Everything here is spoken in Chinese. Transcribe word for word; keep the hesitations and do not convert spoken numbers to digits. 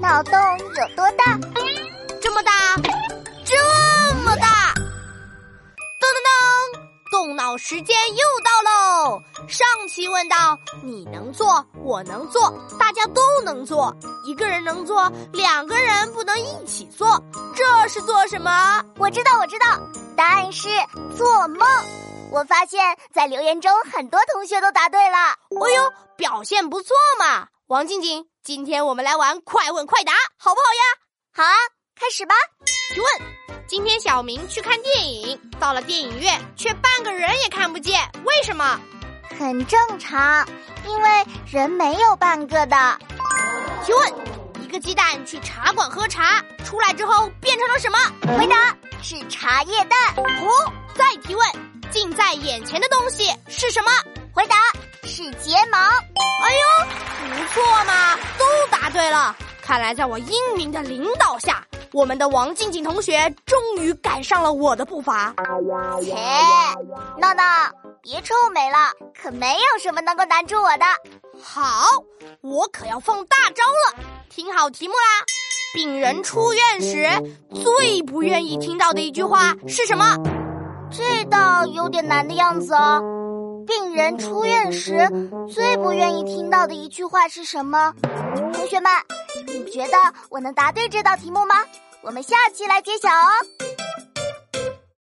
脑洞有多大？这么大，这么大！噔噔噔，动脑时间又到喽！上期问到，你能做，我能做，大家都能做，一个人能做，两个人不能一起做，这是做什么？我知道，我知道，答案是做梦。我发现，在留言中很多同学都答对了。哎呦，表现不错嘛！王静静，今天我们来玩快问快答，好不好呀？好啊，开始吧。提问：今天小明去看电影，到了电影院却半个人也看不见，为什么？很正常，因为人没有半个的。提问：一个鸡蛋去茶馆喝茶，出来之后变成了什么？回答：是茶叶蛋。哦，再提问。近在眼前的东西是什么？回答是睫毛。哎呦，不错嘛，都答对了。看来在我英明的领导下，我们的王静静同学终于赶上了我的步伐。切，闹闹，别臭美了，可没有什么能够难住我的。好，我可要放大招了。听好题目啦！病人出院时最不愿意听到的一句话是什么？这倒有点难的样子哦。病人出院时最不愿意听到的一句话是什么？同学们，你觉得我能答对这道题目吗？我们下期来揭晓哦。